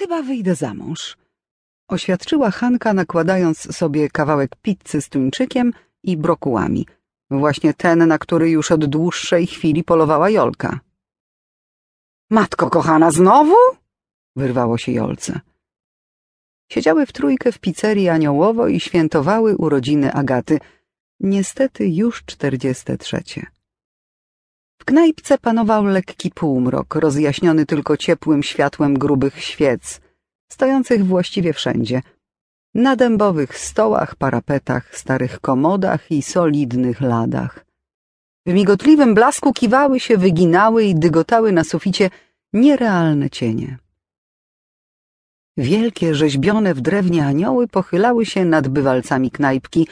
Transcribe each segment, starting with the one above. Chyba wyjdę za mąż. Oświadczyła Hanka, nakładając sobie kawałek pizzy z tuńczykiem i brokułami. Właśnie ten, na który już od dłuższej chwili polowała Jolka. Matko kochana, znowu? Wyrwało się Jolce. Siedziały w trójkę w pizzerii Aniołowo i świętowały urodziny Agaty. Niestety już 43. W knajpce panował lekki półmrok, rozjaśniony tylko ciepłym światłem grubych świec, stojących właściwie wszędzie. Na dębowych stołach, parapetach, starych komodach i solidnych ladach. W migotliwym blasku kiwały się, wyginały i dygotały na suficie nierealne cienie. Wielkie, rzeźbione w drewnie anioły pochylały się nad bywalcami knajpki,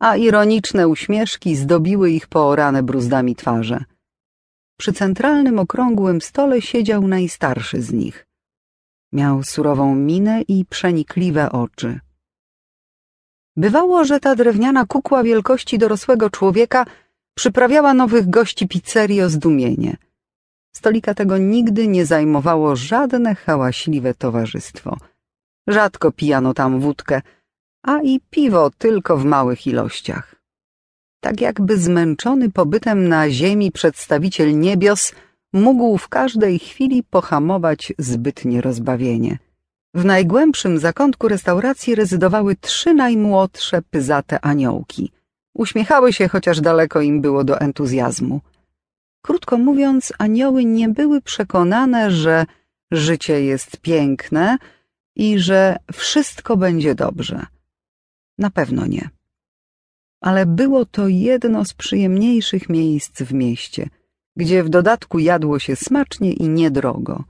a ironiczne uśmieszki zdobiły ich poorane bruzdami twarze. Przy centralnym, okrągłym stole siedział najstarszy z nich. Miał surową minę i przenikliwe oczy. Bywało, że ta drewniana kukła wielkości dorosłego człowieka przyprawiała nowych gości pizzerii o zdumienie. Stolika tego nigdy nie zajmowało żadne hałaśliwe towarzystwo. Rzadko pijano tam wódkę, a i piwo tylko w małych ilościach. Tak jakby zmęczony pobytem na ziemi przedstawiciel niebios mógł w każdej chwili pohamować zbytnie rozbawienie. W najgłębszym zakątku restauracji rezydowały 3 najmłodsze, pyzate aniołki. Uśmiechały się, chociaż daleko im było do entuzjazmu. Krótko mówiąc, anioły nie były przekonane, że życie jest piękne i że wszystko będzie dobrze. Na pewno nie. Ale było to jedno z przyjemniejszych miejsc w mieście, gdzie w dodatku jadło się smacznie i niedrogo.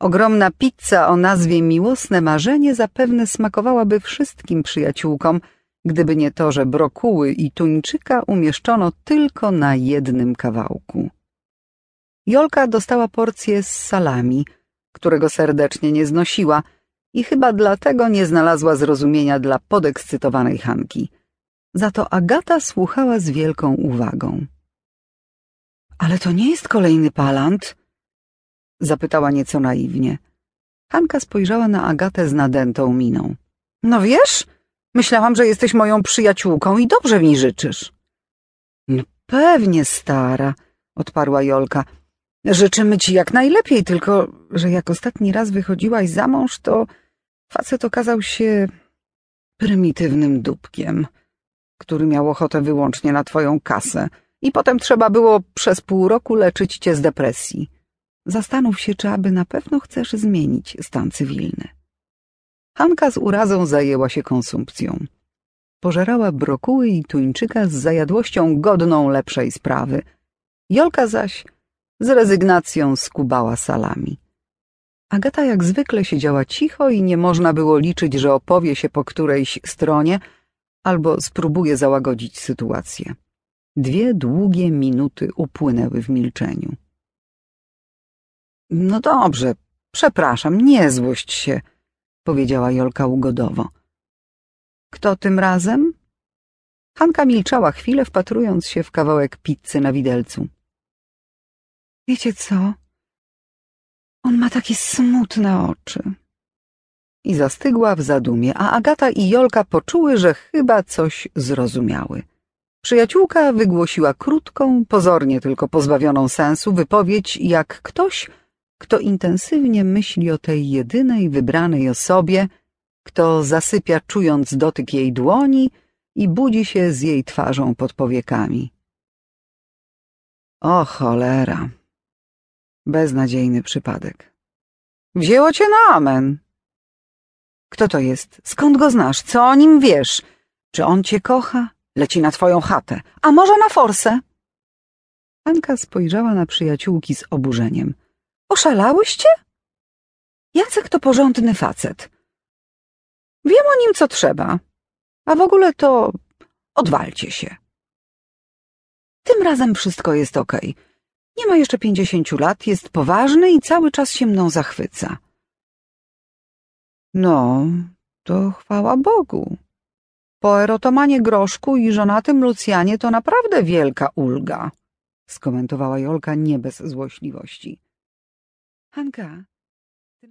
Ogromna pizza o nazwie Miłosne Marzenie zapewne smakowałaby wszystkim przyjaciółkom, gdyby nie to, że brokuły i tuńczyka umieszczono tylko na jednym kawałku. Jolka dostała porcję z salami, którego serdecznie nie znosiła i chyba dlatego nie znalazła zrozumienia dla podekscytowanej Hanki. Za to Agata słuchała z wielką uwagą. — Ale to nie jest kolejny palant? — zapytała nieco naiwnie. Hanka spojrzała na Agatę z nadętą miną. — No wiesz, myślałam, że jesteś moją przyjaciółką i dobrze mi życzysz. — No pewnie, stara — odparła Jolka. — Życzymy ci jak najlepiej, tylko że jak ostatni raz wychodziłaś za mąż, to facet okazał się prymitywnym dupkiem, który miał ochotę wyłącznie na twoją kasę i potem trzeba było przez pół roku leczyć cię z depresji. Zastanów się, czy aby na pewno chcesz zmienić stan cywilny. Hanka z urazą zajęła się konsumpcją. Pożerała brokuły i tuńczyka z zajadłością godną lepszej sprawy. Jolka zaś z rezygnacją skubała salami. Agata jak zwykle siedziała cicho i nie można było liczyć, że opowie się po którejś stronie albo spróbuje załagodzić sytuację. 2 długie minuty upłynęły w milczeniu. — No dobrze, przepraszam, nie złość się — powiedziała Jolka ugodowo. — Kto tym razem? Hanka milczała chwilę, wpatrując się w kawałek pizzy na widelcu. — Wiecie co? On ma takie smutne oczy. I zastygła w zadumie, a Agata i Jolka poczuły, że chyba coś zrozumiały. Przyjaciółka wygłosiła krótką, pozornie tylko pozbawioną sensu wypowiedź, jak ktoś, kto intensywnie myśli o tej jedynej wybranej osobie, kto zasypia czując dotyk jej dłoni i budzi się z jej twarzą pod powiekami. O cholera! Beznadziejny przypadek. Wzięło cię na amen! Kto to jest? Skąd go znasz? Co o nim wiesz? Czy on cię kocha? Leci na twoją chatę. A może na forsę? Anka spojrzała na przyjaciółki z oburzeniem. Oszalałyście? Jacek to porządny facet. Wiem o nim, co trzeba. A w ogóle to odwalcie się. Tym razem wszystko jest okej. Nie ma jeszcze 50 lat, jest poważny i cały czas się mną zachwyca. No, to chwała Bogu. Po erotomanie Groszku i żonatym Lucjanie to naprawdę wielka ulga, skomentowała Jolka nie bez złośliwości. Hanka...